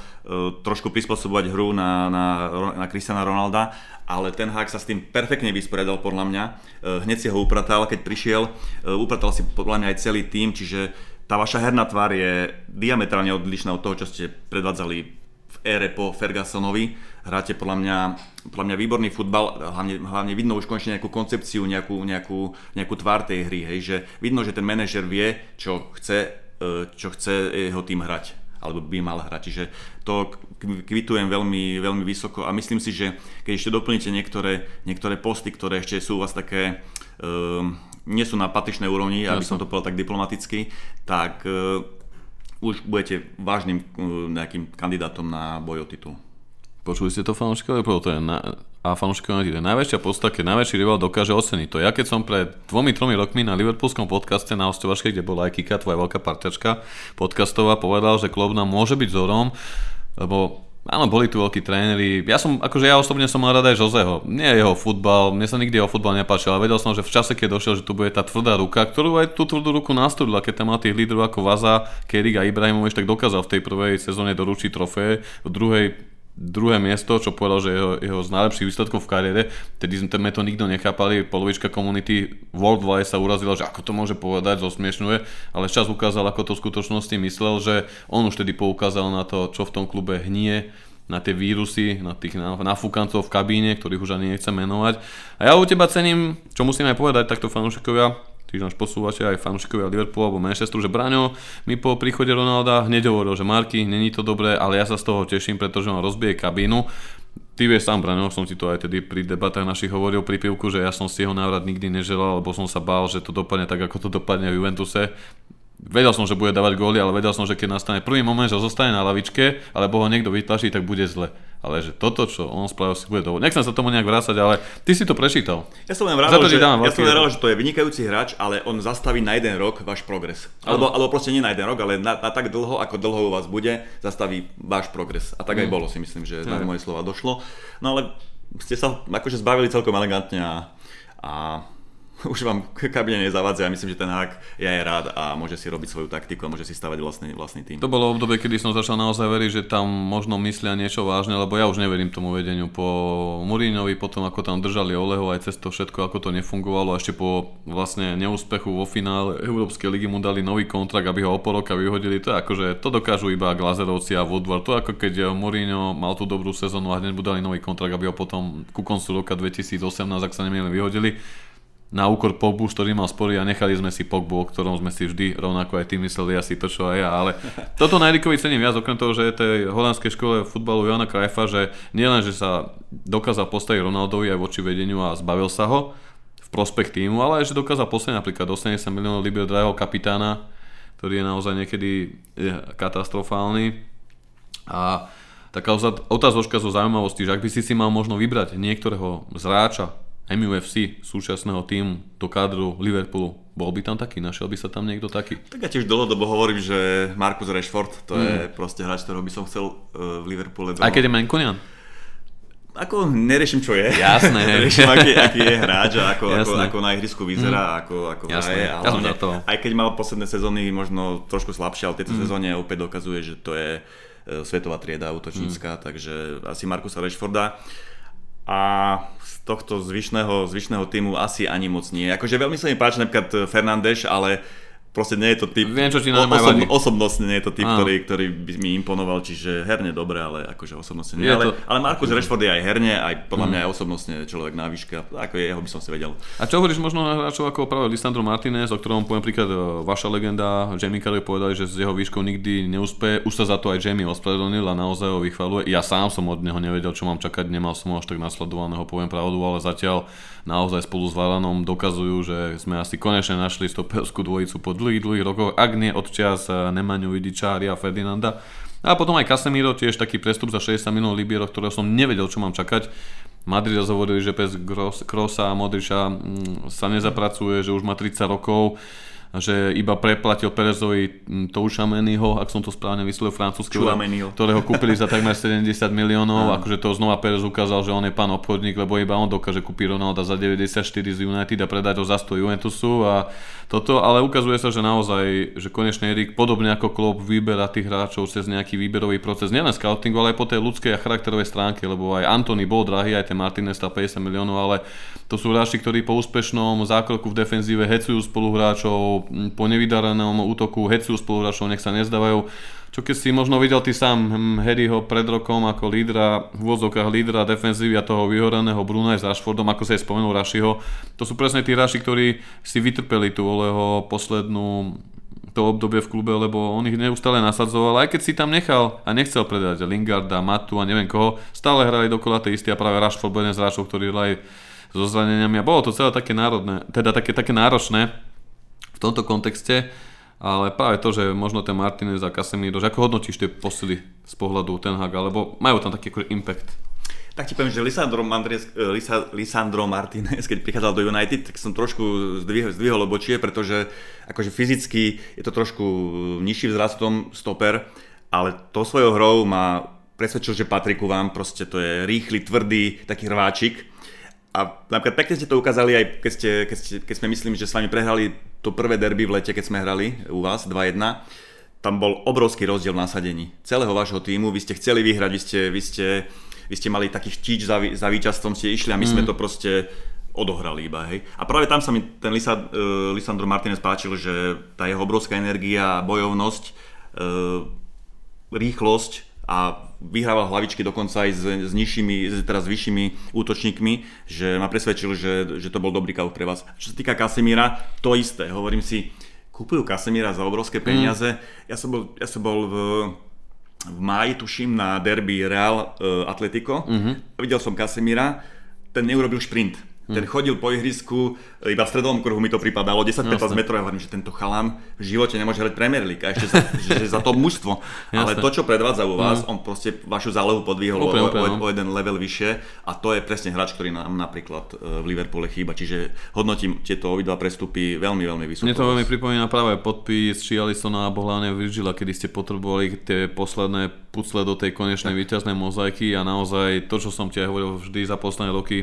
trošku prispôsobovať hru na, na, na Cristiana Ronalda, ale ten Hag sa s tým perfektne vysporiadal podľa mňa. Uh, hneď si ho upratal, keď prišiel, uh, upratal si podľa mňa aj celý tím, čiže tá vaša herná tvár je diametrálne odlišná od toho, čo ste predvádzali v ére po Fergusonovi. Hráte podľa mňa, podľa mňa výborný futbal, hlavne, hlavne vidno už konečne nejakú koncepciu, nejakú, nejakú, nejakú tvár tej hry, hej, že vidno, že ten manažer vie, čo chce, čo chce jeho tým hrať, alebo by mal hrať, čiže to kvitujem veľmi, veľmi vysoko, a myslím si, že keď ešte doplníte niektoré, niektoré posty, ktoré ešte sú u vás také, um, nie sú na patričnej úrovni, aby som to povedal tak diplomaticky, tak um, už budete vážnym nejakým kandidátom na boj o titul. Počuli ste to, fanúšikové? A fanúšikové je najväčšia podsta, keď najväčší rival dokáže oceniť to. Ja keď som pred dvomi, tromi rokmi na Liverpoolskom podcaste na Ostovačke, kde bola aj Kika, tvoja veľká parťačka podcastová, povedal, že Klopp nám môže byť vzorom, lebo áno, boli tu veľkí tréneri. Ja som, akože ja osobne som mal rád aj Joseho. Nie jeho futbal, mne sa nikdy jeho futbal nepáčil, ale vedel som, že v čase, keď došiel, že tu bude tá tvrdá ruka, ktorú aj tú tvrdú ruku nastúdila, keď tam mal tých líderov ako Vaza, Kerig a Ibrahimovič, tak dokázal v tej prvej sezóne doručiť trofé, v druhej druhé miesto, čo povedal, že jeho, jeho z najlepších výsledkov v kariére, tedy sme to nikto nechápali, polovička komunity worldwide sa urazila, že ako to môže povedať, zosmiešňuje, ale čas ukázal, ako to v skutočnosti myslel, že on už tedy poukázal na to, čo v tom klube hnie, na tie vírusy, na tých nafúkancov v kabíne, ktorých už ani nechcem menovať. A ja u teba cením, čo musím aj povedať takto fanúšikovia, tým náš posúvač aj fanúšikovia Liverpoolu alebo Manchesteru, že Braňo mi po príchode Ronalda hneď hovoril, že Marky, není to dobré, ale ja sa z toho teším, pretože on rozbije kabínu. Ty vieš sám, Braňo, som ti to aj tedy pri debatách našich hovoril pri pivku, že ja som si jeho návrat nikdy neželal, lebo som sa bál, že to dopadne tak, ako to dopadne v Juventuse. Vedel som, že bude dávať góly, ale vedel som, že keď nastane prvý moment, že zostane na lavičke, alebo ho niekto vytlačí, tak bude zle. Ale že toto, čo on spravil, si bude dovolať. Nechcem sa tomu nejak vrácať, ale ty si to prečítal. Ja som len vrátil, že, ja že to je vynikajúci hráč, ale on zastaví na jeden rok váš progres. Alebo, alebo proste nie na jeden rok, ale na, na tak dlho, ako dlho u vás bude, zastaví váš progres. A tak aj mm. bolo, si myslím, že na moje slova došlo. No ale ste sa akože zbavili celkom elegantne a... a... už vám kabine nezavadza. Ja myslím, že ten Hag je aj rád a môže si robiť svoju taktiku a môže si stavať vlastný, vlastný tým. To bolo obdobie, kedy som začal naozaj veriť, že tam možno myslia niečo vážne, lebo ja už neverím tomu vedeniu po Mourinhovi, potom ako tam držali Oleho aj cez to všetko, ako to nefungovalo, a ešte po vlastne neúspechu vo finále Európskej ligy mu dali nový kontrakt, aby ho o pol roka vyhodili. To je akože, to dokážu iba Glazerovci a Woodward. To ako keď Mourinho mal tú dobrú sezónu a hneď mu dali nový kontrakt, aby ho potom ku koncu roka dvetisícosemnásť, ak sa nemýlim, vyhodili na úkor Pogbu, ktorý mal spory, a nechali sme si Pogbu, o ktorom sme si vždy rovnako aj ty mysleli, asi to čo aj ja, ale toto na Erikovi cením viac, okrem toho, že je tej holandskej škole futbalu Johana Cruyffa, že nielen, že sa dokázal postaviť Ronaldovi aj voči vedeniu a zbavil sa ho v prospech týmu, ale aj, že dokázal postaviť napríklad osemdesiat miliónov libier drahého kapitána, ktorý je naozaj niekedy katastrofálny. A taká otázočka zo zaujímavosti, že ak by si si mal možno vybrať niektorého zráča em ú ef cé súčasného týmu do kádru Liverpoolu, bol by tam taký? Našiel by sa tam niekto taký? Tak ja tiež dlhodobo hovorím, že Marcus Rashford, to mm. je proste hráč, ktorého by som chcel v Liverpoole. Aj keď je Mancunian? Ako neriešim, čo je. Jasné. Riešim, aký, aký je hráč a ako, ako, ako na ihrisku vyzerá, mm. ako, ako hraje. Ja som za to. Aj keď mal posledné sezóny možno trošku slabšie, ale tieto mm. sezóne opäť dokazuje, že to je svetová trieda útočnícka, mm. takže asi Marcusa Rashforda. A z tohto zvyšného, zvyšného týmu asi ani moc nie. Akože veľmi sa mi páči napríklad Fernandes, ale proste nie je to typ, viem, čo ti osobno, osobnostne nie je to typ, ktorý, ktorý by mi imponoval, čiže herne dobre, ale akože osobnostne nie. Ale, to... ale Marcus Rashford je aj herne, aj podľa mňa aj osobnostne človek na výške, ako jeho by som si vedel. A čo hovoríš možno na hráčov ako práve Lisandro Martínez, o ktorom poviem príklad vaša legenda, Jamie Carrey, povedali, že s jeho výškou nikdy neúspeje, už sa za to aj Jamie ospravedlnil a naozaj ho vychvaluje. Ja sám som od neho nevedel, čo mám čakať, nemal som ho až tak nasledovaného, poviem pravdu, ale zatiaľ naozaj spolu s Varanom dokazujú, že sme asi konečne našli stoperskú dvojicu pod dlhých, dlhých rokov, ak nie od čias Nemaniu Vidiča, Ria Ferdinanda. A potom aj Casemiro, tiež taký prestup za šesťdesiat miliónov libier, ktorého som nevedel, čo mám čakať. Madrid zahovorili, že bez Krosa a Modriča sa nezapracuje, že už má tridsať rokov, že iba preplatil Perezovi Tchouaméniho, ak som to správne vyslovil, francúzskeho, ktorého kúpili za takmer sedemdesiat miliónov. Akože to znova Perez ukázal, že on je pán obchodník, lebo iba on dokáže kúpiť Ronalda za deväťdesiatštyri z United a predať ho za sto Juventusu a toto, ale ukazuje sa, že naozaj, že konečne Erik, podobne ako Klopp, vyberá tých hráčov cez nejaký výberový proces, nielen scoutingu, ale aj po tej ľudskej a charakterovej stránke, lebo aj Antony bol drahý, aj ten Martinez tá päťdesiat miliónov, ale to sú hráči, ktorí po úspešnom zákroku v defenzíve hecujú spoluhráčov, po nevydaranom útoku hecujú spoluhráčov, nech sa nezdávajú. Čo keď si možno videl ty sám Harryho pred rokom ako lídra, v úvodzovkách lídra defenzívy a toho vyhoraného Bruna aj s Rashfordom, ako sa aj spomenul Rashiho. To sú presne tí hráči, ktorí si vytrpeli tú Oleho poslednú to obdobie v klube, lebo on ich neustále nasadzoval, aj keď si tam nechal a nechcel predať Lingarda, Matu a neviem koho, stále hrali dokola tie isté a práve Rashford bol jeden z hráčov, ktorý aj so zraneniami a bolo to celé také národné, teda také, také náročné v tomto kontexte, ale práve to, že možno ten Martinez a Casemiro, že ako hodnotíš tie posily z pohľadu Ten Haga, lebo majú tam taký akože impact. Tak ti poviem, že Lisandro, Mandres, Lisa, Lisandro Martínez, keď prichádzal do United, tak som trošku zdvihol, zdvihol obočie, pretože akože fyzicky je to trošku nižší vzrastom stoper, ale to svojou hrou ma presvedčil, že patrí ku vám, proste to je rýchly, tvrdý, taký rváčik. A napríklad pekne ste to ukázali aj keď, ste, keď, ste, keď sme myslím, že s vami prehrali to prvé derby v lete, keď sme hrali u vás dva jedna. Tam bol obrovský rozdiel v nasadení celého vášho tímu. Vy ste chceli vyhrať, vy ste, vy ste, vy ste mali taký štíč za, za víťazstvom, ste išli a my mm. sme to proste odohrali iba, hej. A práve tam sa mi ten Lisa, uh, Lisandro Martínez páčil, že tá jeho obrovská energia, bojovnosť, uh, rýchlosť, a vyhrával hlavičky dokonca aj s, s nižšími, teraz s vyššími útočníkmi, že ma presvedčil, že, že to bol dobrý kauf pre vás. Čo sa týka Casemira, to isté. Hovorím si, kúpujú Casemira za obrovské peniaze. Mm. Ja som bol, ja som bol v, v máji, tuším, na derby Real uh, Atletico. Mm-hmm. Videl som Casemira, ten neurobil šprint. Ten chodil po ihrisku, iba v stredovom kruhu mi to pripadalo, desať až pätnásť metrov, ja hovorím, že tento chalan v živote nemôže hrať Premier League a ešte za, že za to mužstvo. Ale to, čo predvádza u vás, mm. on proste vašu zálohu podvihol úplne, o, úplne, o, o jeden level vyššie a to je presne hráč, ktorý nám napríklad v Liverpoole chýba. Čiže hodnotím tieto obidva prestupy veľmi, veľmi vysoko. Mne to veľmi pripomína práve podpis Chialisona a Bohľania Virgila, kedy ste potrebovali tie posledné pucle do tej konečnej víťaznej mozaiky a naozaj to, čo som ti aj hovoril vždy za posledné roky,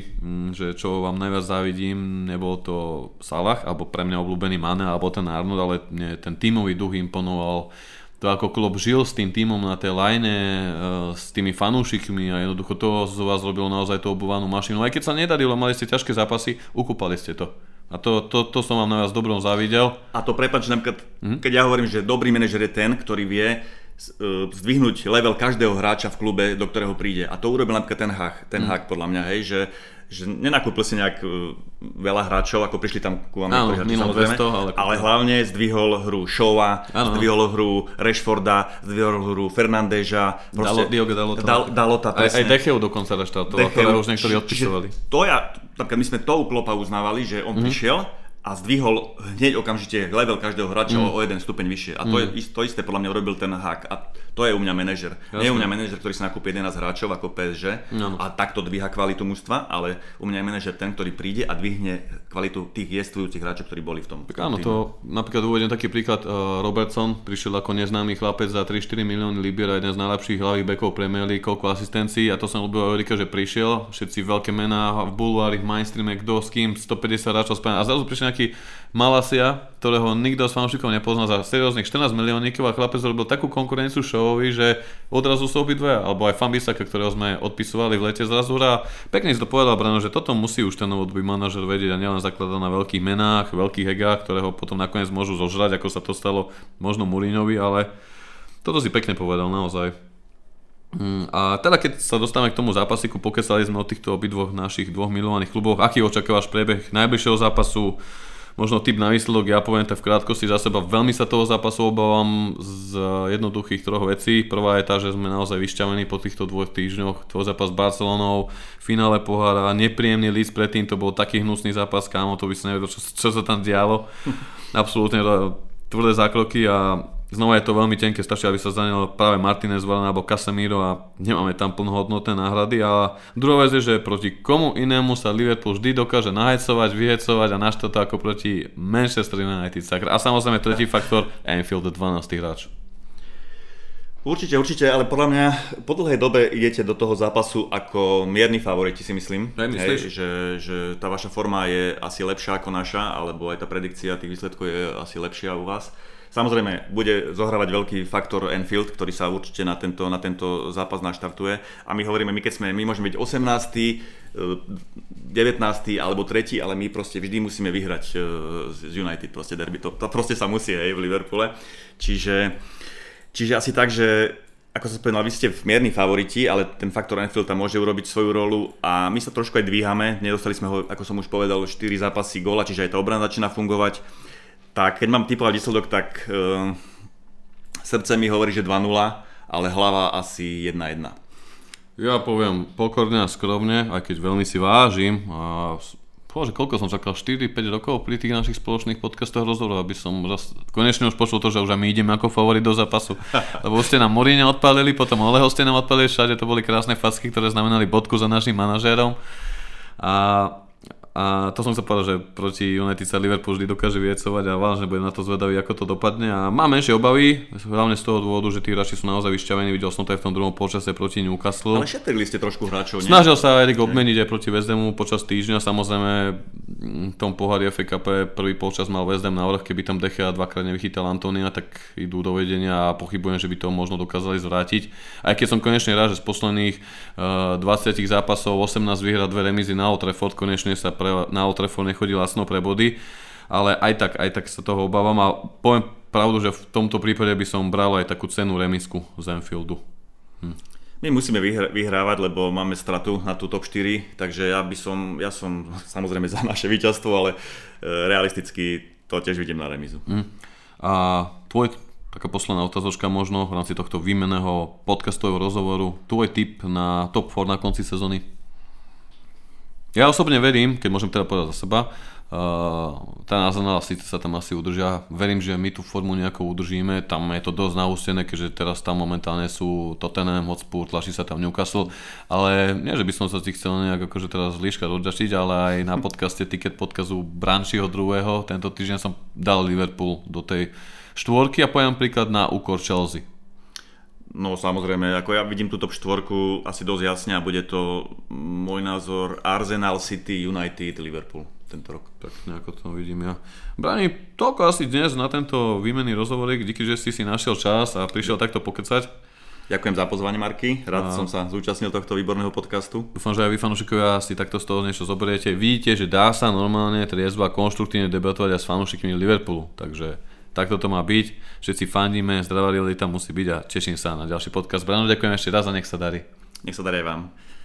že čo vám vám najviac závidím, nebol to Salah, alebo pre mňa obľúbený Mané, alebo ten Arnold, ale ten tímový duch imponoval. To ako Klopp žil s tým tímom na tej line, s tými fanúšikmi a jednoducho to z vás robilo naozaj tú obúvanú mašinu. Aj keď sa nedarilo, mali ste ťažké zápasy, ukúpali ste to. A to, to, to som vám na vás dobrom závidel. A to prepáč, napríklad, mm-hmm. keď ja hovorím, že dobrý manažer je ten, ktorý vie zdvihnúť level každého hráča v klube, do ktorého príde. A to urobil napríklad ten Hag, ten mm. Hag podľa mňa, hej, že, že nenakúpil si nejak veľa hráčov, ako prišli tam ku vám niektorí hráči, samozrejme, ale, ale hlavne zdvihol hru Shawa, zdvihol hru Rashforda, zdvihol hru Fernandeža, proste, Dalo, Diogo Dalota, Dal, Dalota presne. Aj, aj Decheu dokonca reštartoval, ktorého už niektorí odpisovali. To ja, napríklad my sme to u Kloppa uznávali, že on mm. prišiel a zdvihol hneď okamžite level každého hráča mm. o jeden stupeň vyššie. A to, mm. je, to isté podľa mňa urobil ten Hag. A to je u mňa manažer. Nie je u mňa manažer, ktorý si nakúpi jedenásť hráčov ako pé es gé no. a takto dvíha kvalitu mužstva, ale u mňa je manažer ten, ktorý príde a dvihne kvalitu tých jestvujúcich hráčov, ktorí boli v tom. Tak áno, týme. To napríklad uvediem taký príklad. Robertson prišiel ako neznámy chlapec za tri štyri milióny libier a jeden z najlepších hlavých bekov Premier League, koľko asistencií. A to som ľúbil Erika, že prišiel, všetci veľké mená v bulvári, v mainstreame, kto s kým stopäťdesiat hráčov spája. A zrazu prišiel Malasia, ktorého nikto z fanúšikov nepozná za serióznych štrnásť miliónikov a chlapec robil takú konkurenciu Shawovi, že odrazu sú obidvaja, alebo aj Fambisaka, ktorého sme odpisovali v lete zrazu hrá. Pekne si to povedal, Brano, že toto musí už ten novodobý manažer vedieť a nielen zakladať na veľkých menách, veľkých egách, ktorého potom nakoniec môžu zožrať, ako sa to stalo možno Mourinhovi, ale toto si pekne povedal naozaj. A teda keď sa dostávame k tomu zápasiku, pokecali sme o týchto obidvoch našich dvoch milovaných kluboch, aký očakávaš priebeh najbližšieho zápasu, možno tip na výsledok, ja poviem tak v krátkosti za seba, veľmi sa toho zápasu obávam z jednoduchých troch vecí. Prvá je tá, že sme naozaj vyšťavení po týchto dvoch týždňoch, tvoj zápas s Barcelonou, finále pohára, nepríjemný Leeds, predtým to bol taký hnusný zápas, kámo, to by sa nevedel, čo, čo sa tam dialo, absolútne tvrdé zákroky a znova je to veľmi tenké, stačí, aby sa zranil práve Martínez, Varane alebo Casemiro a nemáme tam plnohodnotné náhrady. A druhá vec je, že proti komu inému sa Liverpool vždy dokáže nahajcovať, vyhecovať a naštátať ako proti Manchester United. A samozrejme tretí faktor, Anfield, dvanásty hráč. Určite, určite, ale podľa mňa po dlhej dobe idete do toho zápasu ako mierni favoriti, si myslím. Hej, že, že tá vaša forma je asi lepšia ako naša, alebo aj tá predikcia tých výsledkov je asi lepšia u vás. Samozrejme, bude zohrávať veľký faktor Anfield, ktorý sa určite na tento, na tento zápas naštartuje. A my hovoríme, my keď sme, my môžeme byť osemnásty, devätnásty alebo tretí, ale my proste vždy musíme vyhrať z United, proste derby. To, to proste sa musí, hej, v Liverpoole. Čiže, čiže asi tak, že ako som spomenul, vy ste mierni favoriti, ale ten faktor Anfield tam môže urobiť svoju rolu a my sa trošku aj dvíhame. Nedostali sme ho, ako som už povedal, štyri zápasy góla, čiže aj tá obrana začína fungovať. Tak, keď mám typovať výsledok, tak e, srdce mi hovorí, že dva nula, ale hlava asi jeden jeden. Ja poviem pokorne a skromne, aj keď veľmi si vážim. A bože, koľko som čakal, štyri päť rokov pri tých našich spoločných podcastoch rozhovorov, aby som raz, konečne už počul to, že už aj my ideme ako favorit do zápasu. Lebo ste nám Mourinha odpálili, potom Oleho ste nám odpálili, všade to boli krásne facky, ktoré znamenali bodku za našim manažérom. A... A to som chcel povedať, že proti United sa Liverpool vždy dokáže vyjecovať a vážne bude na to zvedavý, ako to dopadne. A mám menšie obavy, hlavne z toho dôvodu, že tí hráči sú naozaj vyšťavení, videl som to aj v tom druhom polčase proti Newcastle. Ale šetrili ste trošku hráčov, nie? Snažil sa Erik obmeniť aj proti West Hamu počas týždňa, samozrejme v tom pohári ef á Cup prvý polčas mal West Ham na vrch, keby tam Dechea dvakrát nevychytal Antonia, tak idú do vedenia a pochybujem, že by to možno dokázali zvrátiť. Aj keď som konečne rád, že z posledných uh, dvadsiatich zápasov osemnásť výhra, dve remízy na Old Trafford, konečne sa pre na Old Trafford nechodí lacno pre body, ale aj tak, aj tak sa toho obávam a poviem pravdu, že v tomto prípade by som bral aj takú cennú remisku z Anfieldu. Hm. My musíme vyhr- vyhrávať, lebo máme stratu na tú top štyri, takže ja by som, ja som samozrejme za naše víťazstvo, ale realisticky to tiež vidím na remizu. Hm. A tvoj, taká posledná otázočka možno v rámci tohto výmenného podcastového rozhovoru, tvoj tip na top štyri na konci sezóny? Ja osobne verím, keď môžem teda povedať za seba, uh, tá názorná síce sa tam asi udržia, verím, že my tú formu nejako udržíme, tam je to dosť naústené, keďže teraz tam momentálne sú Tottenham, Hotspur, tlačí sa tam Newcastle, ale nie, že by som sa tých chcel nejak akože teraz líška odľačiť, ale aj na podcaste Ticket podcazu Brančiho druhého, tento týždeň som dal Liverpool do tej štvorky a poviem príklad na úkor Chelsea. No samozrejme, ako ja vidím túto štvorku asi dosť jasne a bude to môj názor Arsenal, City, United, Liverpool tento rok. Tak nejako to vidím ja. Brani, toľko asi dnes na tento výmenný rozhovorík, díky, že si si našiel čas a prišiel takto pokecať. Ďakujem za pozvanie, Marky. Rád a... som sa zúčastnil tohto výborného podcastu. Dúfam, že aj vy, fanúšikovia, si takto z toho niečo zoberiete. Vidíte, že dá sa normálne triezvo a konštruktívne debatovať aj s fanúšikmi Liverpoolu. Takže takto to má byť. Všetci fandíme, zdravá realita musí byť a teším sa na ďalší podcast. Brano, ďakujem ešte raz a nech sa darí. Nech sa darí vám.